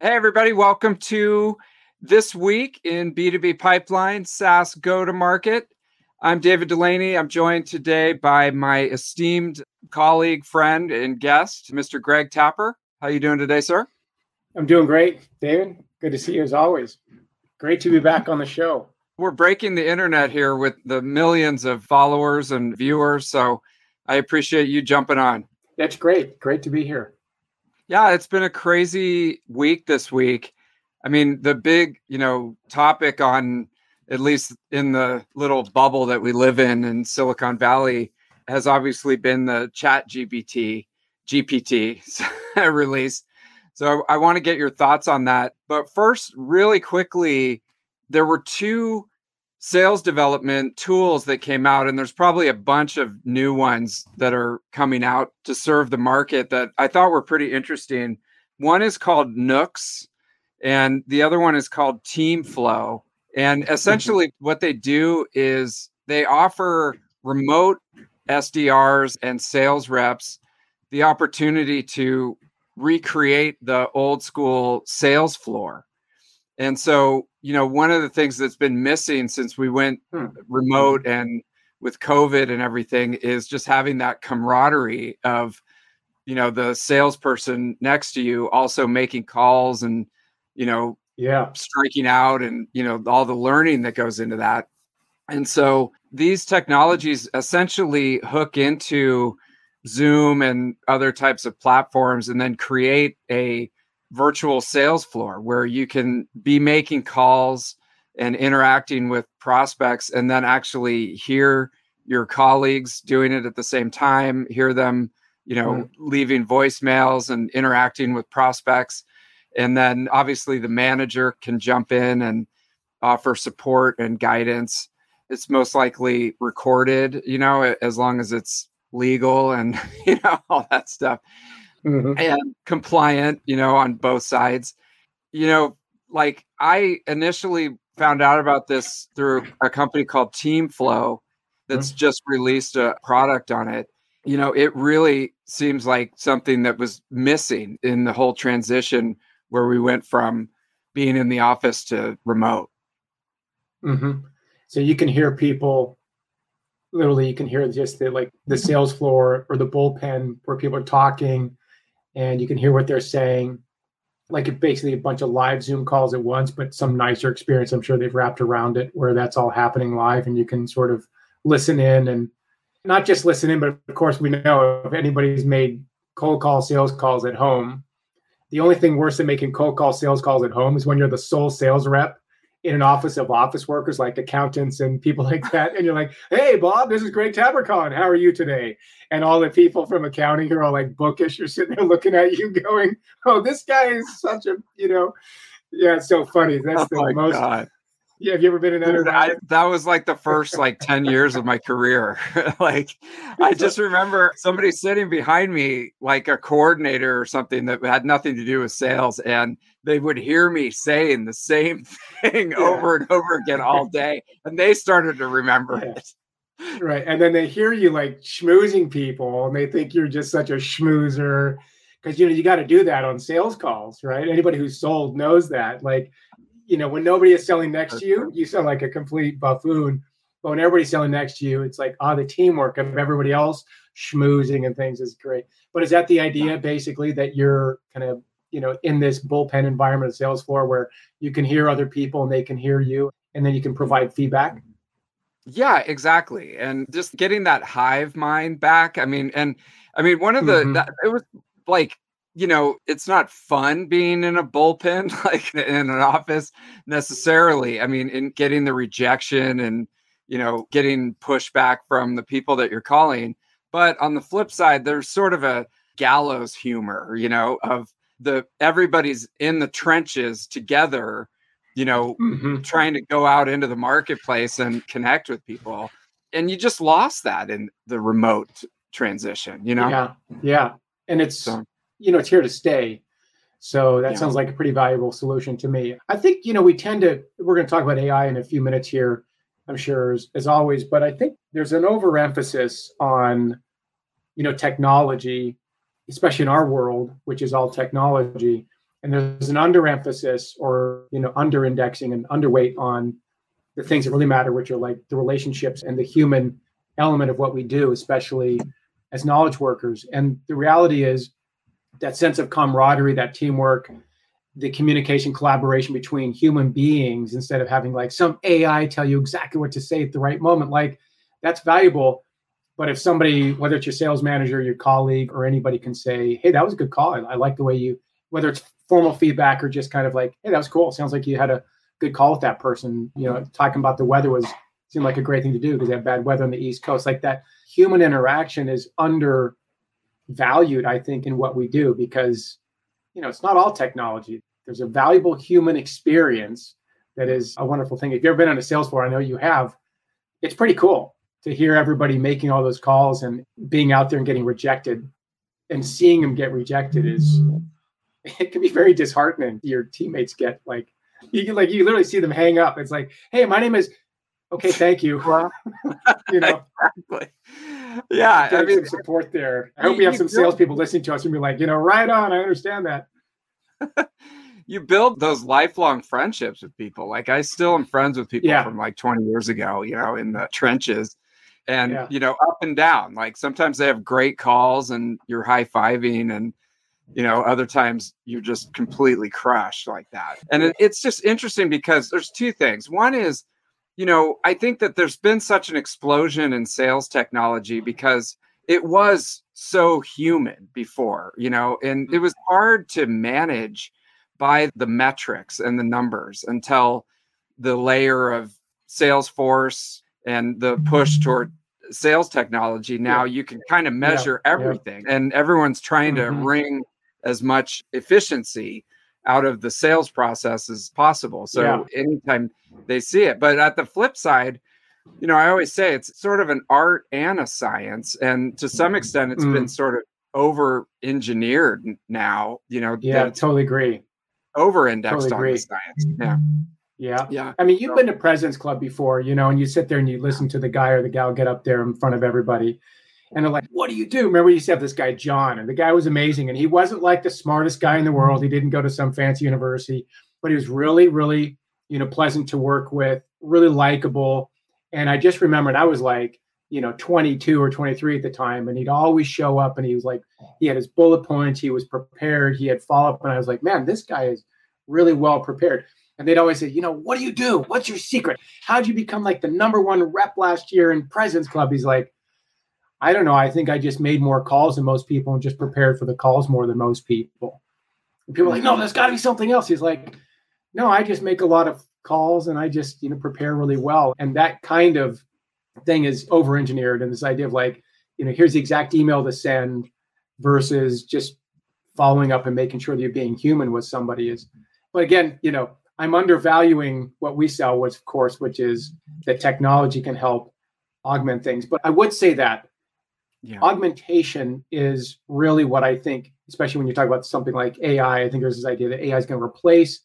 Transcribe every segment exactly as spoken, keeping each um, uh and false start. Hey, everybody. Welcome to This Week in B two B Pipeline, SaaS Go-to-Market. I'm David Dulany. I'm joined today by my esteemed colleague, friend, and guest, Mister Greg Tapper. How are you doing today, sir? I'm doing great, David. Good to see you as always. Great to be back on the show. We're breaking the internet here with the millions of followers and viewers, so I appreciate you jumping on. That's great. Great to be here. Yeah, it's been a crazy week this week. I mean, the big, you know, topic on, at least in the little bubble that we live in in Silicon Valley, has obviously been the ChatGPT G P T release. So I want to get your thoughts on that. But first, really quickly, there were two sales development tools that came out, and there's probably a bunch of new ones that are coming out to serve the market that I thought were pretty interesting. One is called Nooks, and the other one is called Team Flow. And essentially what they do is they offer remote S D Rs and sales reps the opportunity to recreate the old school sales floor. And so, you know, one of the things that's been missing since we went hmm. remote and with COVID and everything is just having that camaraderie of, you know, the salesperson next to you also making calls and, you know, yeah, striking out and, you know, all the learning that goes into that. And so these technologies essentially hook into Zoom and other types of platforms and then create a virtual sales floor where you can be making calls and interacting with prospects and then actually hear your colleagues doing it at the same time, hear them, you know, mm-hmm. leaving voicemails and interacting with prospects. And then obviously the manager can jump in and offer support and guidance. It's most likely recorded, you know, as long as it's legal and, you know, all that stuff. Mm-hmm. And compliant, you know, on both sides. You know, like I initially found out about this through a company called Team Flow that's mm-hmm. just released a product on it. You know, it really seems like something that was missing in the whole transition where we went from being in the office to remote. Mm-hmm. So you can hear people. Literally, you can hear just the, like the sales floor or the bullpen where people are talking. And you can hear what they're saying, like it basically a bunch of live Zoom calls at once, but some nicer experience. I'm sure they've wrapped around it where that's all happening live and you can sort of listen in and not just listen in, but of course we know if anybody's made cold call sales calls at home, the only thing worse than making cold call sales calls at home is when you're the sole sales rep in an office of office workers, like accountants and people like that. And you're like, hey, Bob, this is Greg Tapper calling. How are you today? And all the people from accounting are all like bookish. You're sitting there looking at you going, oh, this guy is such a, you know. Yeah, it's so funny. That's oh the most. God. Yeah, have you ever been in that? I, that was like the first like ten years of my career. Like, I just remember somebody sitting behind me, like a coordinator or something that had nothing to do with sales. And they would hear me saying the same thing yeah. over and over again all day. And they started to remember yeah. it. Right. And then they hear you like schmoozing people and they think you're just such a schmoozer. Because, you know, you got to do that on sales calls, right? Anybody who's sold knows that. Like, you know, when nobody is selling next to you, you sound like a complete buffoon. But when everybody's selling next to you, it's like, oh, the teamwork of everybody else schmoozing and things is great. But is that the idea, basically, that you're kind of, you know, in this bullpen environment of sales floor where you can hear other people and they can hear you and then you can provide feedback? Yeah, exactly. And just getting that hive mind back. I mean, and I mean, one of the, mm-hmm. that, it was like, you know, it's not fun being in a bullpen, like in an office necessarily. I mean, in getting the rejection and, you know, getting pushback from the people that you're calling. But on the flip side, there's sort of a gallows humor, you know, of the everybody's in the trenches together, you know, mm-hmm. trying to go out into the marketplace and connect with people. And you just lost that in the remote transition, you know? Yeah. Yeah. And it's, so. You know, it's here to stay. So that yeah. sounds like a pretty valuable solution to me. I think, you know, we tend to, we're going to talk about A I in a few minutes here, I'm sure, as, as always. But I think there's an overemphasis on, you know, technology, especially in our world, which is all technology. And there's an underemphasis or, you know, under-indexing and underweight on the things that really matter, which are like the relationships and the human element of what we do, especially as knowledge workers. And the reality is that sense of camaraderie, that teamwork, the communication, collaboration between human beings, instead of having like some A I tell you exactly what to say at the right moment, like that's valuable. But if somebody, whether it's your sales manager, your colleague, or anybody can say, hey, that was a good call. I, I like the way you, whether it's formal feedback or just kind of like, hey, that was cool. Sounds like you had a good call with that person. You know, talking about the weather was seemed like a great thing to do because they have bad weather on the East Coast. Like that human interaction is undervalued, I think, in what we do because, you know, it's not all technology. There's a valuable human experience that is a wonderful thing. If you've ever been on a sales floor, I know you have, it's pretty cool to hear everybody making all those calls and being out there and getting rejected, and seeing them get rejected is, it can be very disheartening. Your teammates get like, you can like, you literally see them hang up. It's like, hey, my name is, okay, thank you. You know, exactly. Yeah. I mean, some support there. I hope you, we have some build, salespeople listening to us and be like, you know, right on. I understand that. You build those lifelong friendships with people. Like I still am friends with people yeah. from like twenty years ago, you know, in the trenches and, yeah. you know, up and down. Like sometimes they have great calls and you're high-fiving and, you know, other times you're just completely crushed like that. And it, it's just interesting because there's two things. One is, you know, I think that there's been such an explosion in sales technology because it was so human before, you know, and it was hard to manage by the metrics and the numbers until the layer of Salesforce and the push toward sales technology. Now yeah. you can kind of measure yeah. everything yeah. and everyone's trying mm-hmm. to wring as much efficiency out of the sales process as possible. So yeah. anytime they see it, but at the flip side, you know, I always say it's sort of an art and a science. And to some extent it's mm. been sort of over engineered now, you know, yeah, I totally agree. Over indexed totally on agree. The science. Yeah. Yeah. Yeah. I mean, you've so, been to President's Club before, you know, and you sit there and you listen to the guy or the gal get up there in front of everybody. And they're like, what do you do? Remember, you used to have this guy, John, and the guy was amazing. And he wasn't like the smartest guy in the world. He didn't go to some fancy university, but he was really, really, you know, pleasant to work with, really likable. And I just remembered I was like, you know, twenty-two or twenty-three at the time. And he'd always show up and he was like, he had his bullet points. He was prepared. He had follow up. And I was like, man, this guy is really well prepared. And they'd always say, you know, what do you do? What's your secret? How'd you become like the number one rep last year in President's Club? He's like, I don't know. I think I just made more calls than most people and just prepared for the calls more than most people. And people are like, no, there's got to be something else. He's like, no, I just make a lot of calls and I just, you know, prepare really well. And that kind of thing is over-engineered. And this idea of like, you know, here's the exact email to send versus just following up and making sure that you're being human with somebody is. But again, you know, I'm undervaluing what we sell, which of course, which is that technology can help augment things. But I would say that Yeah. augmentation is really what I think, especially when you talk about something like A I, I think there's this idea that A I is going to replace,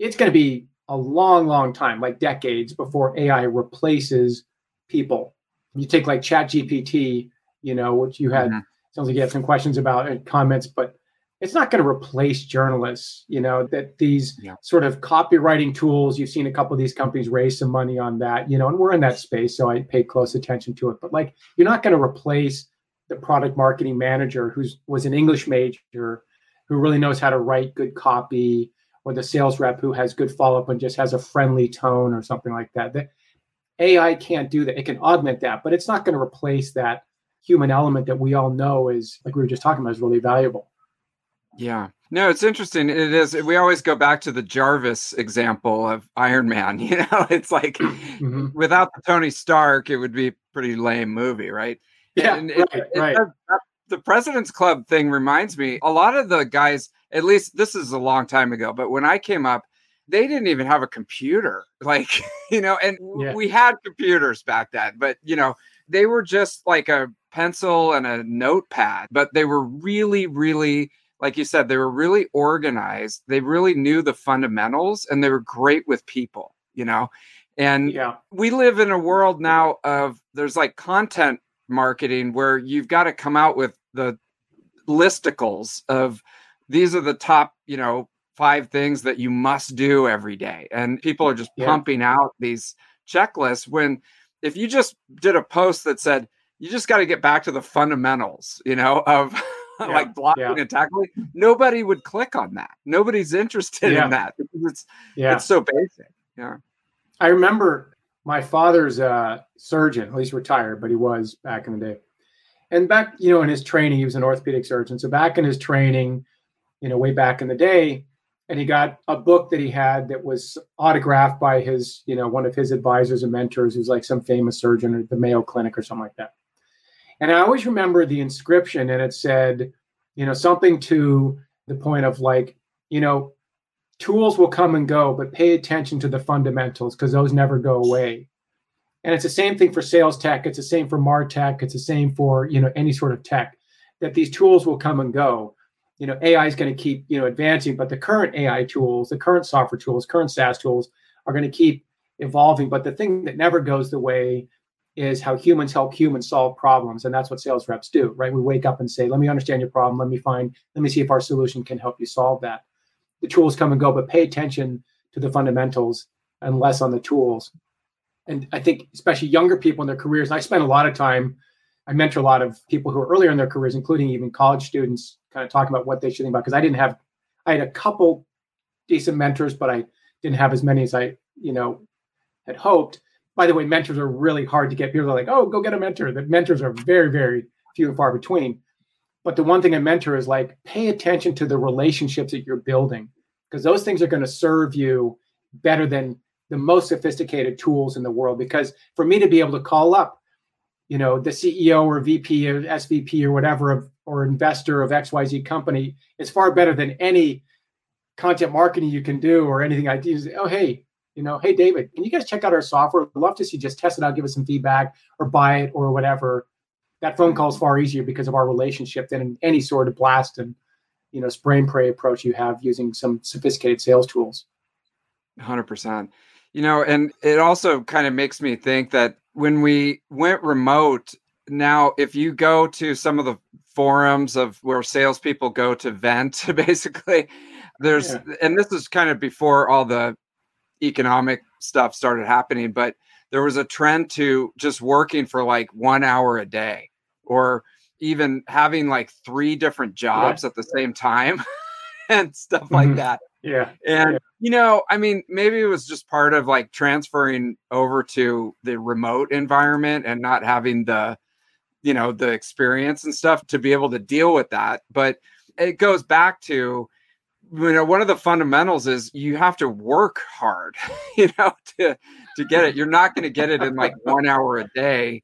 it's going to be a long, long time, like decades before A I replaces people. You take like ChatGPT, you know, which you had, mm-hmm. sounds like you had some questions about and comments, but it's not going to replace journalists, you know, that these yeah. sort of copywriting tools, you've seen a couple of these companies raise some money on that, you know, and we're in that space. So I pay close attention to it. But like, you're not going to replace the product marketing manager who's was an English major, who really knows how to write good copy, or the sales rep who has good follow-up and just has a friendly tone or something like that. The A I can't do that. It can augment that, but it's not going to replace that human element that we all know is, like we were just talking about, is really valuable. Yeah. No, it's interesting. It is. We always go back to the Jarvis example of Iron Man. You know, it's like mm-hmm. without the Tony Stark, it would be a pretty lame movie, right? Yeah. And right, it, right. It, the President's Club thing reminds me a lot of the guys, at least this is a long time ago, but when I came up, they didn't even have a computer. Like, you know, and yeah. we had computers back then, but, you know, they were just like a pencil and a notepad, but they were really, really, like you said, they were really organized. They really knew the fundamentals and they were great with people, you know, and yeah. we live in a world now of there's like content marketing where you've got to come out with the listicles of these are the top, you know, five things that you must do every day. And people are just yeah. pumping out these checklists when if you just did a post that said, you just got to get back to the fundamentals, you know, of yeah. like blocking yeah. and tackling, nobody would click on that. Nobody's interested yeah. in that because it's, yeah. it's so basic. Yeah. I remember my father's a surgeon, well, he's retired, but he was back in the day. And back, you know, in his training, he was an orthopedic surgeon. So back in his training, you know, way back in the day, and he got a book that he had that was autographed by his, you know, one of his advisors and mentors, who's like some famous surgeon at the Mayo Clinic or something like that. And I always remember the inscription, and it said, you know, something to the point of like, you know, tools will come and go, but pay attention to the fundamentals because those never go away. And it's the same thing for sales tech. It's the same for MarTech. It's the same for, you know, any sort of tech, that these tools will come and go. You know, A I is going to keep, you know, advancing, but the current A I tools, the current software tools, current SaaS tools are going to keep evolving. But the thing that never goes the way is how humans help humans solve problems. And that's what sales reps do, right? We wake up and say, let me understand your problem. Let me find, let me see if our solution can help you solve that. The tools come and go, but pay attention to the fundamentals and less on the tools. And I think especially younger people in their careers, and I spend a lot of time, I mentor a lot of people who are earlier in their careers, including even college students, kind of talking about what they should think about. Because I didn't have, I had a couple decent mentors, but I didn't have as many as I, you know, had hoped. By the way, mentors are really hard to get. People are like, oh, go get a mentor. The mentors are very, very few and far between. But the one thing a mentor is like, pay attention to the relationships that you're building, because those things are going to serve you better than the most sophisticated tools in the world. Because for me to be able to call up, you know, the C E O or V P or S V P or whatever, of, or investor of X Y Z company, is far better than any content marketing you can do or anything I do. Oh, hey, you know, hey, David, can you guys check out our software? I'd love to see, just test it out, give us some feedback or buy it or whatever. That phone call is far easier because of our relationship than any sort of blast and, you know, spray and pray approach you have using some sophisticated sales tools. one hundred percent. You know, and it also kind of makes me think that when we went remote, now if you go to some of the forums of where salespeople go to vent, basically, there's, yeah. and this is kind of before all the economic stuff started happening, but there was a trend to just working for like one hour a day, or even having like three different jobs yeah. at the same time and stuff mm-hmm. like that. Yeah. And, yeah. you know, I mean, maybe it was just part of like transferring over to the remote environment and not having the, you know, the experience and stuff to be able to deal with that. But it goes back to, you know, one of the fundamentals is you have to work hard, you know, to, to get it. You're not going to get it in like one hour a day.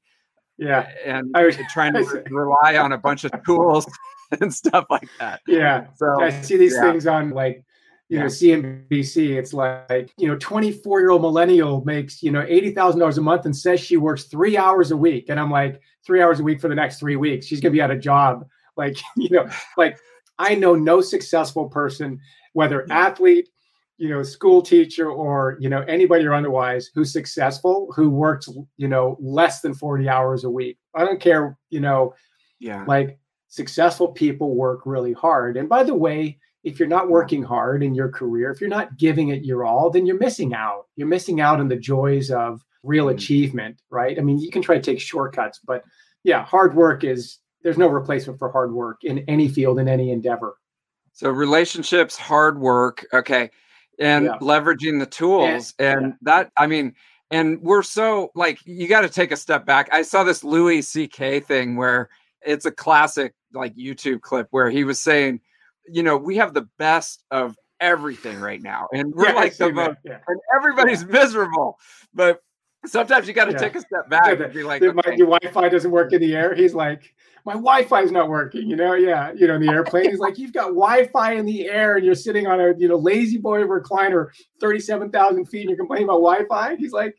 Yeah. And I was trying to re- rely on a bunch of tools and stuff like that. Yeah. So I see these yeah. things on like, you know, C N B C, it's like, you know, twenty-four-year-old millennial makes, you know, eighty thousand dollars a month and says she works three hours a week. And I'm like, three hours a week for the next three weeks. She's going to be out of job. Like, you know, like I know no successful person, whether athlete, you know, school teacher, or, you know, anybody or otherwise who's successful, who works, you know, less than forty hours a week. I don't care, you know, yeah, like successful people work really hard. And by the way, if you're not working hard in your career, if you're not giving it your all, then you're missing out. You're missing out on the joys of real achievement, right? I mean, you can try to take shortcuts, but yeah, hard work is, there's no replacement for hard work in any field, in any endeavor. So relationships, hard work, okay, and yeah. leveraging the tools. And, and yeah. that, I mean, and we're so like, you got to take a step back. I saw this Louis C K thing where it's a classic like YouTube clip where he was saying, you know, we have the best of everything right now. And we're yeah, like, the most, yeah. and everybody's yeah. miserable. But sometimes you got to yeah. take a step back yeah, the, and be like, okay. my, your Wi-Fi doesn't work in the air. He's like, my Wi-Fi is not working, you know? Yeah, you know, in the airplane. He's like, you've got Wi-Fi in the air and you're sitting on a, you know, lazy boy recliner, thirty-seven thousand feet, and you're complaining about Wi-Fi. He's like,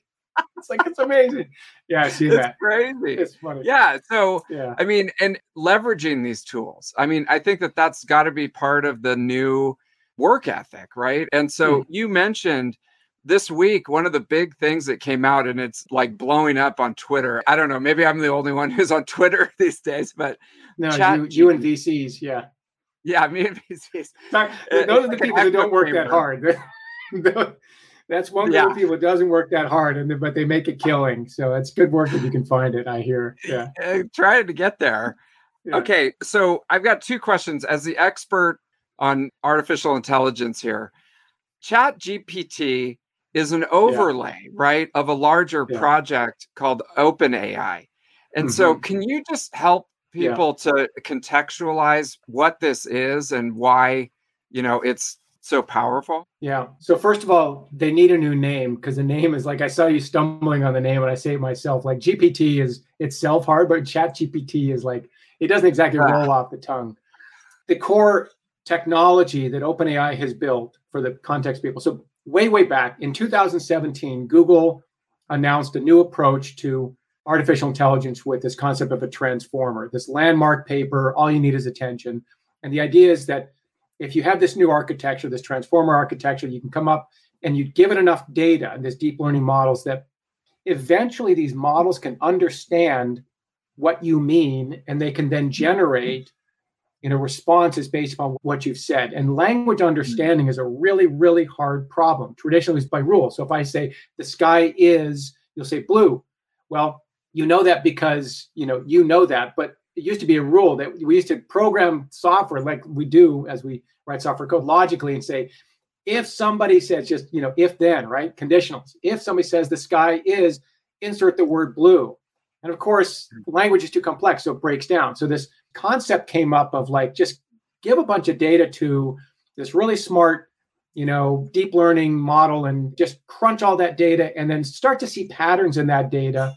it's like, it's amazing. Yeah, I see it's that. It's crazy. It's funny. Yeah. So, yeah. I mean, and leveraging these tools. I mean, I think that that's got to be part of the new work ethic, right? And so mm. you mentioned this week, one of the big things that came out, and it's like blowing up on Twitter. I don't know. Maybe I'm the only one who's on Twitter these days, but no, you, you and V Cs. Yeah. Yeah, maybe it's, it's, Sorry, those uh, are the people that don't work that hard. That's one group yeah. of people that doesn't work that hard, and but they make a killing. So it's good work if you can find it, I hear. Yeah, uh, trying to get there. Yeah. Okay, so I've got two questions. As the expert on artificial intelligence here, ChatGPT is an overlay, yeah. right, of a larger yeah. project called OpenAI. And mm-hmm. so can you just help people yeah. to contextualize what this is and why, you know, it's so powerful? Yeah. So first of all, they need a new name, because the name is like, I saw you stumbling on the name and I say it myself, like G P T is itself hard, but ChatGPT is like, it doesn't exactly roll off the tongue. The core technology that OpenAI has built, for the context people. So way, way back in two thousand seventeen, Google announced a new approach to artificial intelligence with this concept of a transformer, this landmark paper, All You Need Is Attention. And the idea is that if you have this new architecture, this transformer architecture, you can come up and you give it enough data and these deep learning models that eventually these models can understand what you mean, and they can then generate, you know, responses based upon what you've said. And language understanding is a really, really hard problem. Traditionally, it's by rule. So if I say the sky is, you'll say blue. Well, you know that because, you know, you know that, but it used to be a rule that we used to program software like we do as we write software code logically and say, if somebody says just, you know, if then, right? Conditionals. If somebody says the sky is, insert the word blue. And of course, language is too complex, so it breaks down. So this concept came up of like, just give a bunch of data to this really smart, you know, deep learning model and just crunch all that data and then start to see patterns in that data.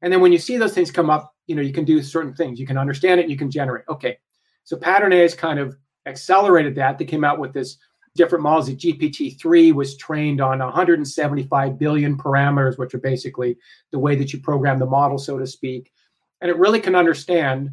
And then when you see those things come up, you know, you can do certain things. You can understand it. You can generate. Okay. So Pattern A has kind of accelerated that. They came out with this different models. The G P T three was trained on one hundred seventy-five billion parameters, which are basically the way that you program the model, so to speak. And it really can understand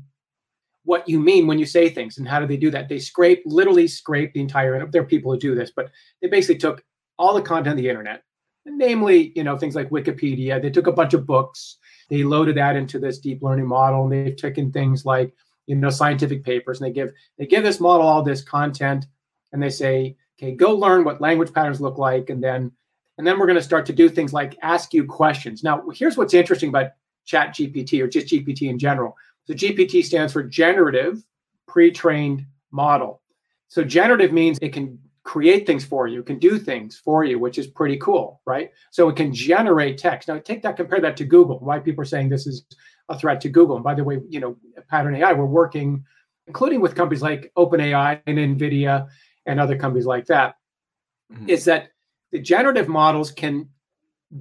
what you mean when you say things. And how do they do that? They scrape, literally scrape the entire, there are people who do this, but they basically took all the content of the internet, namely, you know, things like Wikipedia. They took a bunch of books. They loaded that into this deep learning model, and they've taken things like, you know, scientific papers, and they give they give this model all this content, and they say, okay, go learn what language patterns look like, and then and then we're going to start to do things like ask you questions. Now, here's what's interesting about ChatGPT, or just G P T in general. So G P T stands for generative pre-trained model. So generative means it can create things for you, can do things for you, which is pretty cool, right? So it can generate text. Now take that, compare that to Google, why people are saying this is a threat to Google. And by the way, you know, at Pattern A I, we're working, including with companies like OpenAI and NVIDIA and other companies like that, mm-hmm. is that the generative models can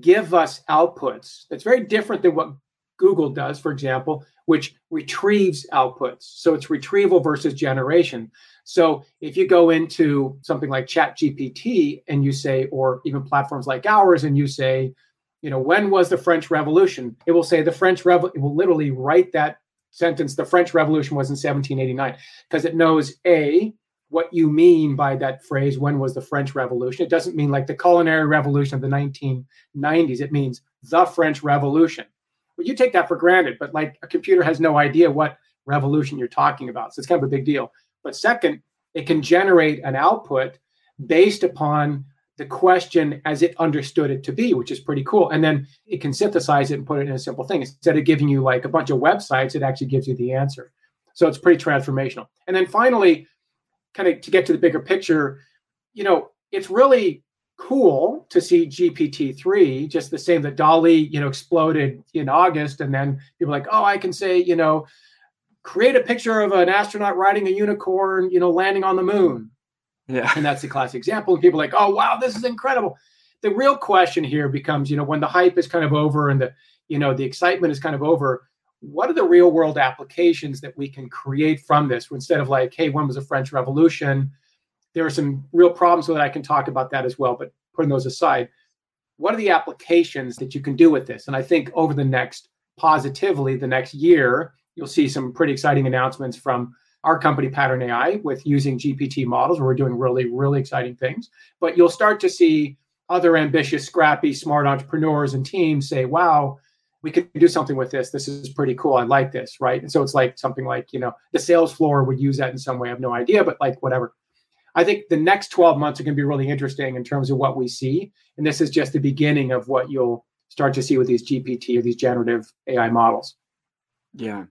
give us outputs that's very different than what Google does, for example, which retrieves outputs. So it's retrieval versus generation. So if you go into something like ChatGPT and you say, or even platforms like ours, and you say, you know, when was the French Revolution? It will say the French Revolution, it will literally write that sentence, the French Revolution was in seventeen eighty-nine, because it knows A, what you mean by that phrase, when was the French Revolution? It doesn't mean like the culinary revolution of the nineteen nineties. It means the French Revolution. Well, you take that for granted, but like a computer has no idea what revolution you're talking about. So it's kind of a big deal. But second, it can generate an output based upon the question as it understood it to be, which is pretty cool. And then it can synthesize it and put it in a simple thing. Instead of giving you like a bunch of websites, it actually gives you the answer. So it's pretty transformational. And then finally, kind of to get to the bigger picture, you know, it's really cool to see G P T three, just the same that Dolly, you know, exploded in August. And then people are like, oh, I can say, you know, create a picture of an astronaut riding a unicorn, you know, landing on the moon. Yeah. And that's the classic example. And people are like, oh, wow, this is incredible. The real question here becomes, you know, when the hype is kind of over and the, you know, the excitement is kind of over, what are the real world applications that we can create from this? Instead of like, hey, when was the French Revolution? There are some real problems with it. I can talk about that as well, but putting those aside, what are the applications that you can do with this? And I think over the next, positively, the next year, you'll see some pretty exciting announcements from our company, Pattern A I, with using G P T models, where we're doing really, really exciting things. But you'll start to see other ambitious, scrappy, smart entrepreneurs and teams say, wow, we could do something with this. This is pretty cool. I like this, right? And so it's like something like, you know, the sales floor would use that in some way. I have no idea, but like whatever. I think the next twelve months are going to be really interesting in terms of what we see. And this is just the beginning of what you'll start to see with these G P T or these generative A I models. Yeah.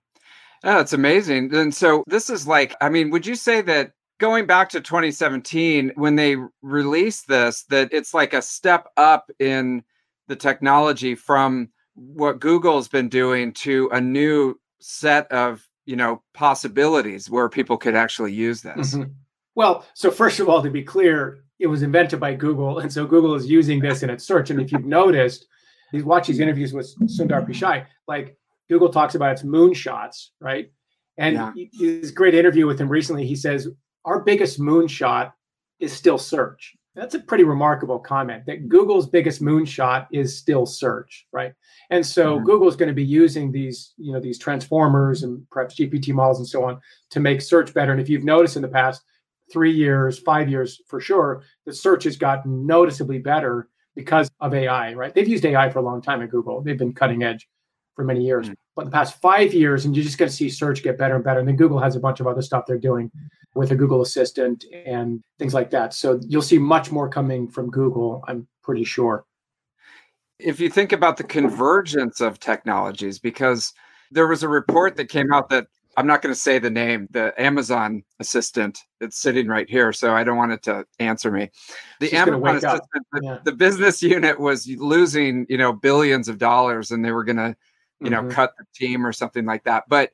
Oh, it's amazing. And so this is like, I mean, would you say that going back to twenty seventeen, when they released this, that it's like a step up in the technology from what Google's been doing to a new set of, you know, possibilities where people could actually use this? Mm-hmm. Well, so first of all, to be clear, it was invented by Google. And so Google is using this in its search. And if you've noticed, you watch these interviews with Sundar Pichai, like Google talks about its moonshots, right? And yeah. his great interview with him recently, he says, our biggest moonshot is still search. That's a pretty remarkable comment, that Google's biggest moonshot is still search, right? And so mm-hmm. Google's going to be using these, you know, these transformers and perhaps G P T models and so on to make search better. And if you've noticed in the past three years, five years for sure, the search has gotten noticeably better because of A I, right? They've used A I for a long time at Google. They've been cutting edge for many years. Mm-hmm. But the past five years, and you're just going to see search get better and better. And then Google has a bunch of other stuff they're doing with a Google Assistant and things like that. So you'll see much more coming from Google, I'm pretty sure. If you think about the convergence of technologies, because there was a report that came out that, I'm not going to say the name, the Amazon assistant, it's sitting right here, so I don't want it to answer me. The She's Amazon assistant, the, yeah. the business unit was losing, you know, billions of dollars, and they were going to, you mm-hmm. know, cut the team or something like that. But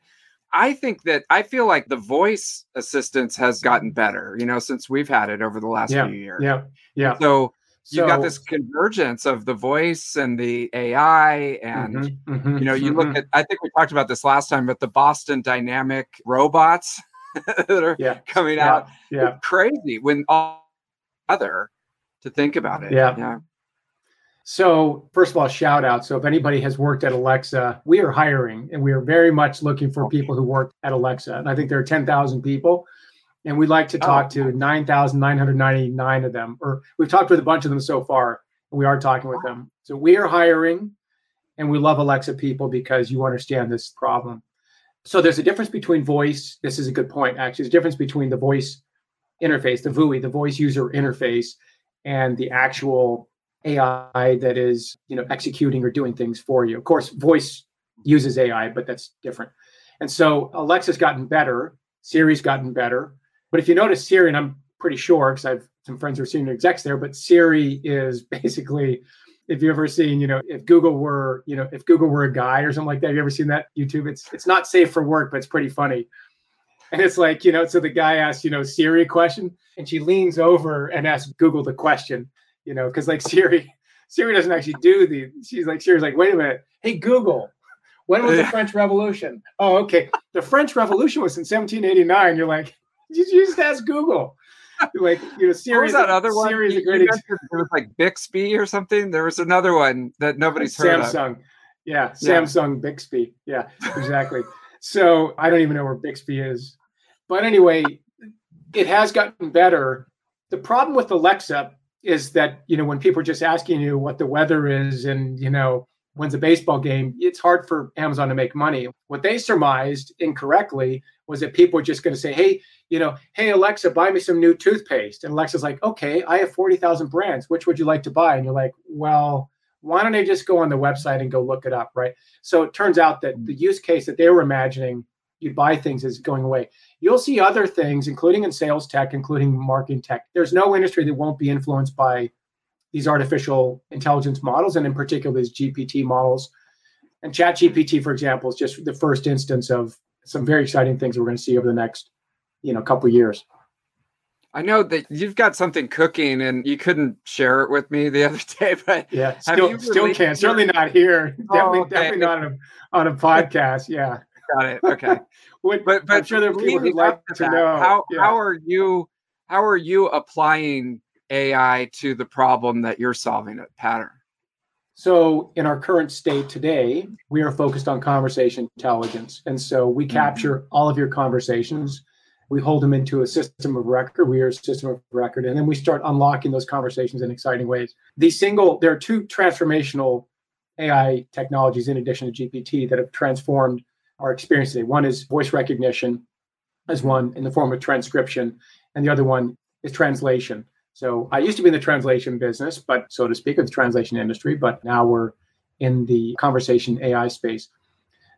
I think that I feel like the voice assistance has gotten better, you know, since we've had it over the last yeah, few years. Yeah, yeah. So, so you've got this convergence of the voice and the A I. And, mm-hmm, mm-hmm, you know, you mm-hmm. look at, I think we talked about this last time, but the Boston Dynamic robots that are yeah, coming yeah, out. Yeah. It's crazy when all other to think about it. Yeah. yeah. So first of all, shout out. So if anybody has worked at Alexa, we are hiring and we are very much looking for people who work at Alexa. And I think there are ten thousand people and we'd like to talk oh, to nine thousand nine hundred ninety-nine of them, or we've talked with a bunch of them so far and we are talking with them. So we are hiring and we love Alexa people because you understand this problem. So there's a difference between voice. This is a good point, actually. There's a difference between the voice interface, the V U I, the voice user interface, and the actual A I that is, you know, executing or doing things for you. Of course, voice uses A I, but that's different. And so Alexa's gotten better. Siri's gotten better. But if you notice Siri, and I'm pretty sure because I have some friends who are senior execs there, but Siri is basically, if you've ever seen, you know, if Google were, you know, if Google were a guy or something like that, have you ever seen that YouTube? It's it's not safe for work, but it's pretty funny. And it's like, you know, so the guy asks, you know, Siri a question, and she leans over and asks Google the question. You know, because like Siri, Siri doesn't actually do the, she's like, Siri's like, wait a minute. Hey, Google, when was the French Revolution? Oh, okay. The French Revolution was in seventeen eighty-nine. You're like, you just ask Google. You're like, you know, Siri. What was that other one? Siri's a great example. There was like Bixby or something. There was another one that nobody's heard of. Samsung. Yeah, yeah. Samsung Bixby. Yeah, exactly. So I don't even know where Bixby is. But anyway, it has gotten better. The problem with Alexa is that, you know, when people are just asking you what the weather is and, you know, when's a baseball game, it's hard for Amazon to make money. What they surmised incorrectly was that people are just going to say, hey, you know, hey, Alexa, buy me some new toothpaste. And Alexa's like, okay, I have forty thousand brands. Which would you like to buy? And you're like, well, why don't I just go on the website and go look it up, right? So it turns out that the use case that they were imagining you buy things is going away. You'll see other things, including in sales tech, including marketing tech. There's no industry that won't be influenced by these artificial intelligence models, and in particular, these G P T models. And ChatGPT, for example, is just the first instance of some very exciting things we're going to see over the next, you know, couple of years. I know that you've got something cooking, and you couldn't share it with me the other day, but yeah, still, still can't. Certainly not here. Oh, definitely, okay. definitely not on a, on a podcast. Yeah. Got it. Okay. But, but I'm sure there are people who'd like to that. know. How, yeah. how are you how are you applying A I to the problem that you're solving at Pattern? So in our current state today, we are focused on conversation intelligence. And so we capture mm-hmm. all of your conversations. We hold them into a system of record. We are a system of record. And then we start unlocking those conversations in exciting ways. The single, there are two transformational A I technologies in addition to G P T that have transformed our experience today. One is voice recognition, as one in the form of transcription, and the other one is translation. So I used to be in the translation business, but so to speak, of the translation industry, but now we're in the conversation A I space.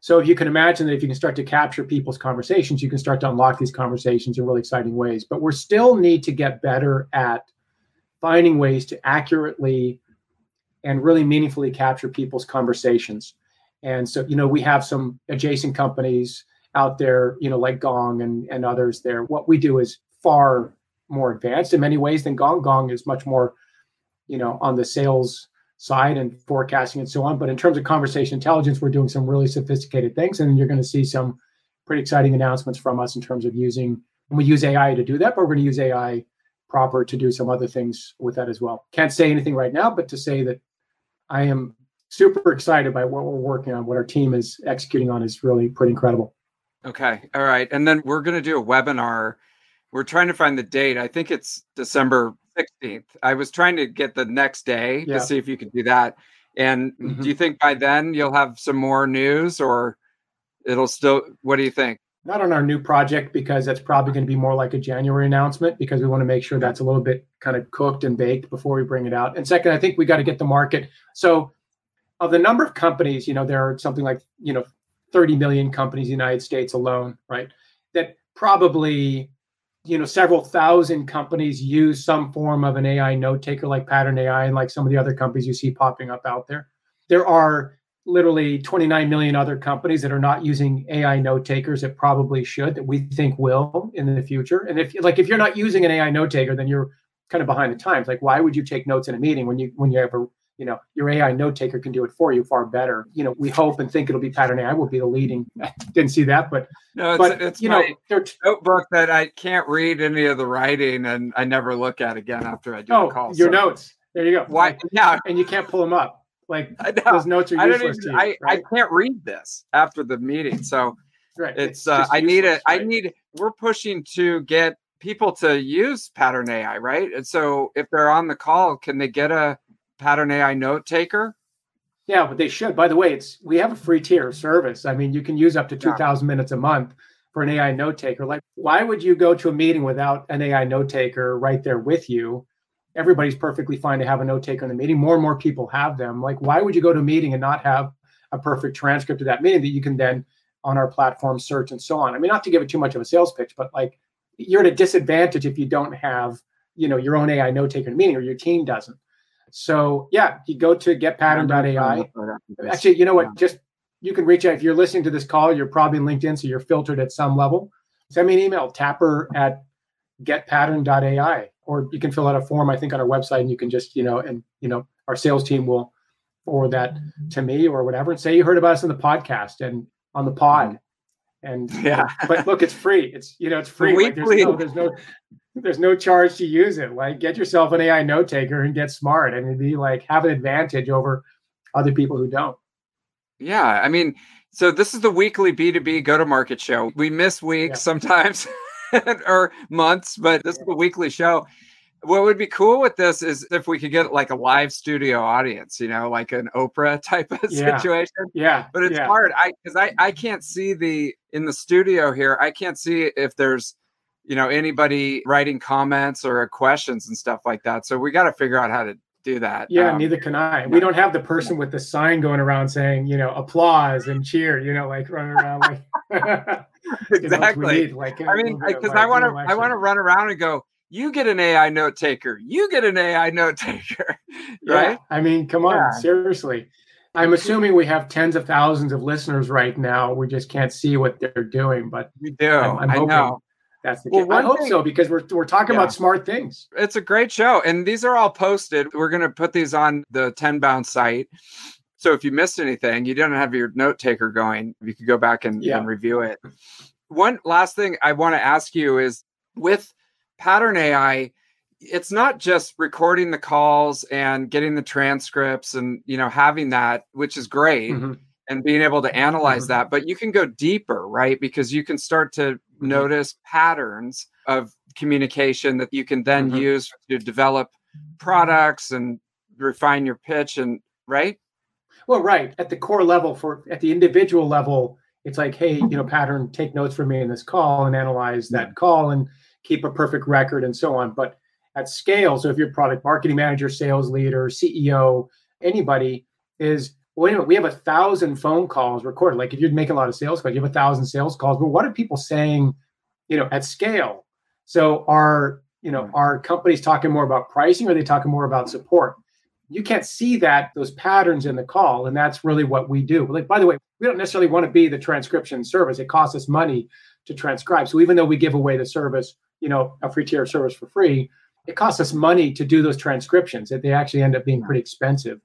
So if you can imagine that if you can start to capture people's conversations, you can start to unlock these conversations in really exciting ways. But we still need to get better at finding ways to accurately and really meaningfully capture people's conversations. And so, you know, we have some adjacent companies out there, you know, like Gong and, and others there. What we do is far more advanced in many ways than Gong. Gong is much more, you know, on the sales side and forecasting and so on. But in terms of conversation intelligence, we're doing some really sophisticated things. And you're going to see some pretty exciting announcements from us in terms of using, and we use A I to do that, but we're going to use A I proper to do some other things with that as well. Can't say anything right now, but to say that I am super excited by what we're working on, what our team is executing on is really pretty incredible. Okay. All right. And then we're going to do a webinar. We're trying to find the date. I think it's December sixteenth. I was trying to get the next day yeah. to see if you could do that. And mm-hmm. do you think by then you'll have some more news, or it'll still, what do you think? Not on our new project, because that's probably going to be more like a January announcement, because we want to make sure that's a little bit kind of cooked and baked before we bring it out. And second, I think we got to get the market. So of the number of companies, you know, there are something like, you know, thirty million companies in the United States alone, right? That probably, you know, several thousand companies use some form of an A I note taker like Pattern A I and like some of the other companies you see popping up out there. There are literally twenty-nine million other companies that are not using A I note takers that probably should, that we think will in the future. And if like if you're not using an A I note taker, then you're kind of behind the times. Like, why would you take notes in a meeting when you when you have a you know, your A I note taker can do it for you far better. You know, we hope and think it'll be Pattern A I will be the leading. I didn't see that, but no, it's, but it's you my know, t- notebook that I can't read any of the writing, and I never look at again after I do oh, the call. Your so. notes. There you go. Why? Like, yeah, and you can't pull them up. Like those notes are useless. I don't even, to you, I, right? I can't read this after the meeting, so right. it's. it's uh, I need it. Right? I need. We're pushing to get people to use Pattern A I, right? And so if they're on the call, can they get a Pattern A I note taker? Yeah, but they should. By the way, it's we have a free tier of service. I mean, you can use up to two thousand yeah. minutes a month for an A I note taker. Like, why would you go to a meeting without an A I note taker right there with you? Everybody's perfectly fine to have a note taker in the meeting. More and more people have them. Like, why would you go to a meeting and not have a perfect transcript of that meeting that you can then on our platform search and so on? I mean, not to give it too much of a sales pitch, but like you're at a disadvantage if you don't have, you know, your own A I note taker in the meeting, or your team doesn't. So yeah, you go to get pattern dot A I. Actually, you know what? Just you can reach out. If you're listening to this call, you're probably in LinkedIn, so you're filtered at some level. Send me an email, tapper at get pattern dot A I, or you can fill out a form, I think, on our website, and you can just, you know, and you know, our sales team will forward that to me or whatever, and say you heard about us on the podcast and on the pod. And yeah, but look, it's free. It's you know, it's free. Like, there's no, there's no There's no charge to use it. Like, get yourself an A I note taker and get smart, and be like, have an advantage over other people who don't. Yeah. I mean, so this is the weekly B two B go-to-market show. We miss weeks yeah. sometimes or months, but this yeah. is the weekly show. What would be cool with this is if we could get like a live studio audience, you know, like an Oprah type of yeah. situation. Yeah. But it's yeah. hard. I, cause I, I can't see the, in the studio here, I can't see if there's, you know, anybody writing comments or questions and stuff like that. So we got to figure out how to do that. Yeah, um, neither can I. We don't have the person with the sign going around saying, you know, applause and cheer, you know, like running around like exactly. Need, like, I mean, because like, I want to, I want to run around and go, you get an A I note taker, you get an A I note taker, right? Yeah. I mean, come on, yeah. seriously. I'm assuming we have tens of thousands of listeners right now. We just can't see what they're doing, but we do. I'm, I'm I hoping. know. That's the case. Well, I hope thing, so, because we're we're talking yeah. about smart things. It's a great show. And these are all posted. We're going to put these on the Tenbound site. So if you missed anything, you didn't have your note taker going, you could go back and, yeah. and review it. One last thing I want to ask you is with Pattern A I, it's not just recording the calls and getting the transcripts and, you know, having that, which is great. Mm-hmm. And being able to analyze mm-hmm. that, but you can go deeper, right? Because you can start to mm-hmm. notice patterns of communication that you can then mm-hmm. use to develop products and refine your pitch, and right? Well, right. At the core level, for at the individual level, it's like, hey, you know, Pattern, take notes for me in this call and analyze that call and keep a perfect record and so on. But at scale, so if you're product marketing manager, sales leader, C E O, anybody is, wait a minute, we have a thousand phone calls recorded. Like if you're making a lot of sales calls, you have a thousand sales calls. But what are people saying, you know, at scale? So are, you know, are companies talking more about pricing or are they talking more about support? You can't see that, those patterns in the call. And that's really what we do. Like, by the way, we don't necessarily want to be the transcription service. It costs us money to transcribe. So even though we give away the service, you know, a free tier of service for free, it costs us money to do those transcriptions. They actually end up being pretty expensive.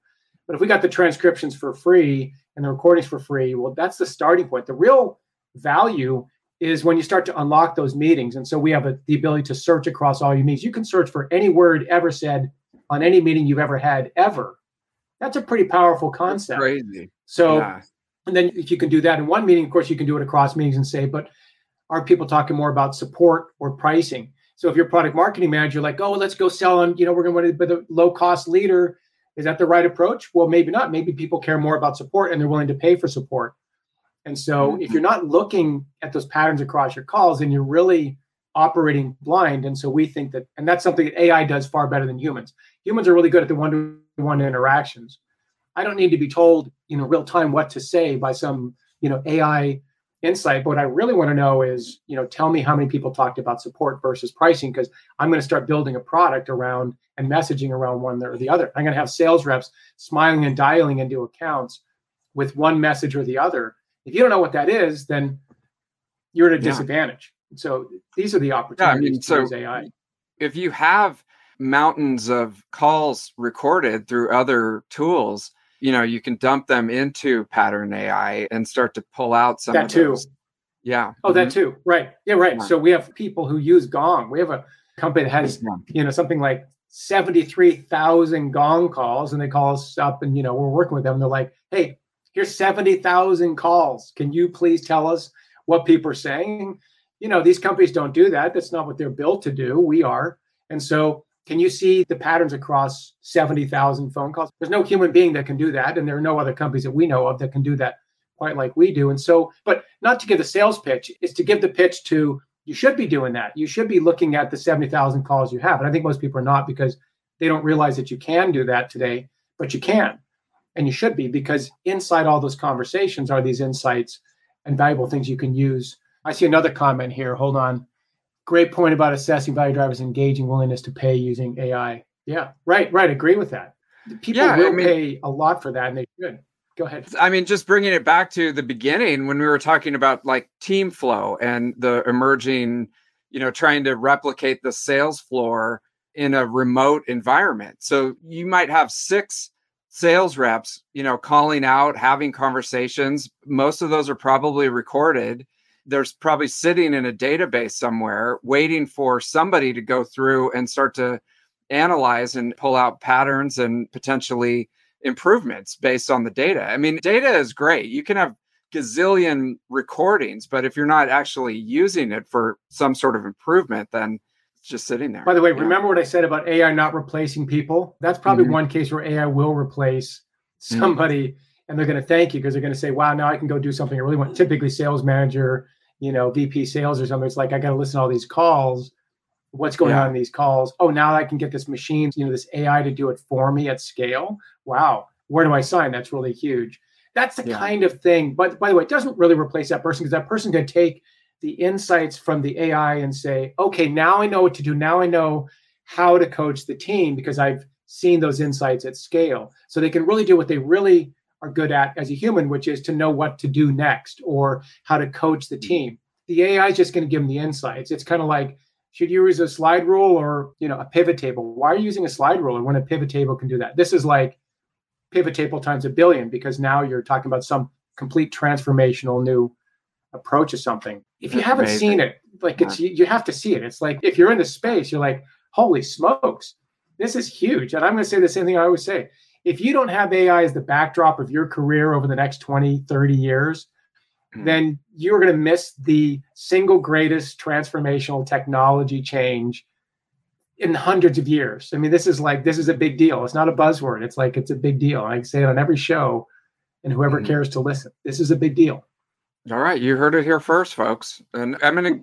But if we got the transcriptions for free and the recordings for free, well, that's the starting point. The real value is when you start to unlock those meetings. And so we have a, the ability to search across all your meetings. You can search for any word ever said on any meeting you've ever had, ever. That's a pretty powerful concept. That's crazy. So, yeah. And then if you can do that in one meeting, of course, you can do it across meetings and say, but are people talking more about support or pricing? So if you're product marketing manager, like, oh, let's go sell on, you know, we're going to be the low cost leader. Is that the right approach? Well, maybe not. Maybe people care more about support and they're willing to pay for support. And so mm-hmm. if you're not looking at those patterns across your calls, then you're really operating blind. And so we think that, and that's something that A I does far better than humans. Humans are really good at the one-to-one interactions. I don't need to be told, you know, real time what to say by some, you know, A I insight. But what I really want to know is, you know, tell me how many people talked about support versus pricing, because I'm going to start building a product around and messaging around one or the other. I'm going to have sales reps smiling and dialing into accounts with one message or the other. If you don't know what that is, then you're at a disadvantage. Yeah. So these are the opportunities yeah, I mean, to so use A I. If you have mountains of calls recorded through other tools, you know, you can dump them into Pattern A I and start to pull out some that of too. Those. Yeah. Oh, mm-hmm. that too. Right. Yeah. Right. Yeah. So we have people who use Gong. We have a company that has, yeah. you know, something like seventy-three thousand Gong calls, and they call us up and, you know, we're working with them. And they're like, hey, here's seventy thousand calls. Can you please tell us what people are saying? You know, these companies don't do that. That's not what they're built to do. We are. And so can you see the patterns across seventy thousand phone calls? There's no human being that can do that. And there are no other companies that we know of that can do that quite like we do. And so, but not to give the sales pitch, it's to give the pitch to, you should be doing that. You should be looking at the seventy thousand calls you have. And I think most people are not, because they don't realize that you can do that today, but you can. And you should be, because inside all those conversations are these insights and valuable things you can use. I see another comment here. Hold on. Great point about assessing value drivers, engaging willingness to pay using A I. Yeah, right, right. Agree with that. People yeah, will I mean, pay a lot for that, and they should. Go ahead. I mean, just bringing it back to the beginning when we were talking about like team flow and the emerging, you know, trying to replicate the sales floor in a remote environment. So you might have six sales reps, you know, calling out, having conversations. Most of those are probably recorded. There's probably sitting in a database somewhere waiting for somebody to go through and start to analyze and pull out patterns and potentially improvements based on the data. I mean, data is great. You can have gazillion recordings, but if you're not actually using it for some sort of improvement, then just sitting there. By the way, yeah. remember what I said about A I not replacing people? That's probably mm-hmm. one case where A I will replace somebody mm-hmm. and they're going to thank you, because they're going to say, wow, now I can go do something I really want. Typically sales manager, you know, V P sales or something. It's like, I got to listen to all these calls. What's going yeah. on in these calls? Oh, now I can get this machine, you know, this A I to do it for me at scale. Wow. Where do I sign? That's really huge. That's the yeah. kind of thing. But by the way, it doesn't really replace that person, because that person can take the insights from the A I and say, okay, now I know what to do. Now I know how to coach the team because I've seen those insights at scale. So they can really do what they really are good at as a human, which is to know what to do next or how to coach the team. The A I is just going to give them the insights. It's kind of like, should you use a slide rule or, you know, a pivot table? Why are you using a slide rule when a pivot table can do that? This is like pivot table times a billion, because now you're talking about some complete transformational new approach to something. If you That's haven't amazing. Seen it, like it's you, you have to see it. It's like if you're in the space, you're like, holy smokes, this is huge. And I'm going to say the same thing I always say. If you don't have A I as the backdrop of your career over the next twenty, thirty years, mm-hmm. then you're going to miss the single greatest transformational technology change in hundreds of years. I mean, this is like, this is a big deal. It's not a buzzword. It's like, it's a big deal. I say it on every show. and whoever mm-hmm. cares to listen. This is a big deal. All right, you heard it here first, folks. And I'm gonna,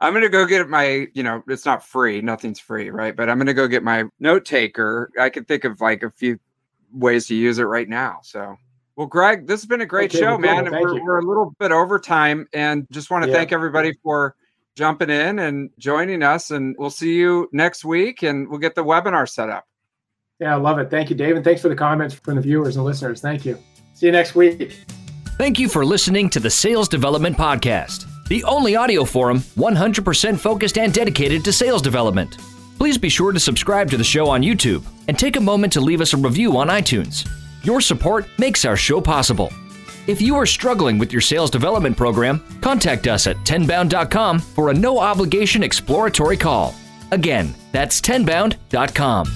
I'm gonna go get my, you know, it's not free, nothing's free, right? But I'm gonna go get my note taker. I can think of like a few ways to use it right now. So, well, Greg, this has been a great okay, show, man. Thank we're, you. we're a little bit over time, and just want to yeah. thank everybody for jumping in and joining us. And we'll see you next week, and we'll get the webinar set up. Yeah, I love it. Thank you, Dave, and thanks for the comments from the viewers and listeners. Thank you. See you next week. Thank you for listening to the Sales Development Podcast, the only audio forum one hundred percent focused and dedicated to sales development. Please be sure to subscribe to the show on YouTube and take a moment to leave us a review on iTunes. Your support makes our show possible. If you are struggling with your sales development program, contact us at tenbound dot com for a no-obligation exploratory call. Again, that's tenbound dot com.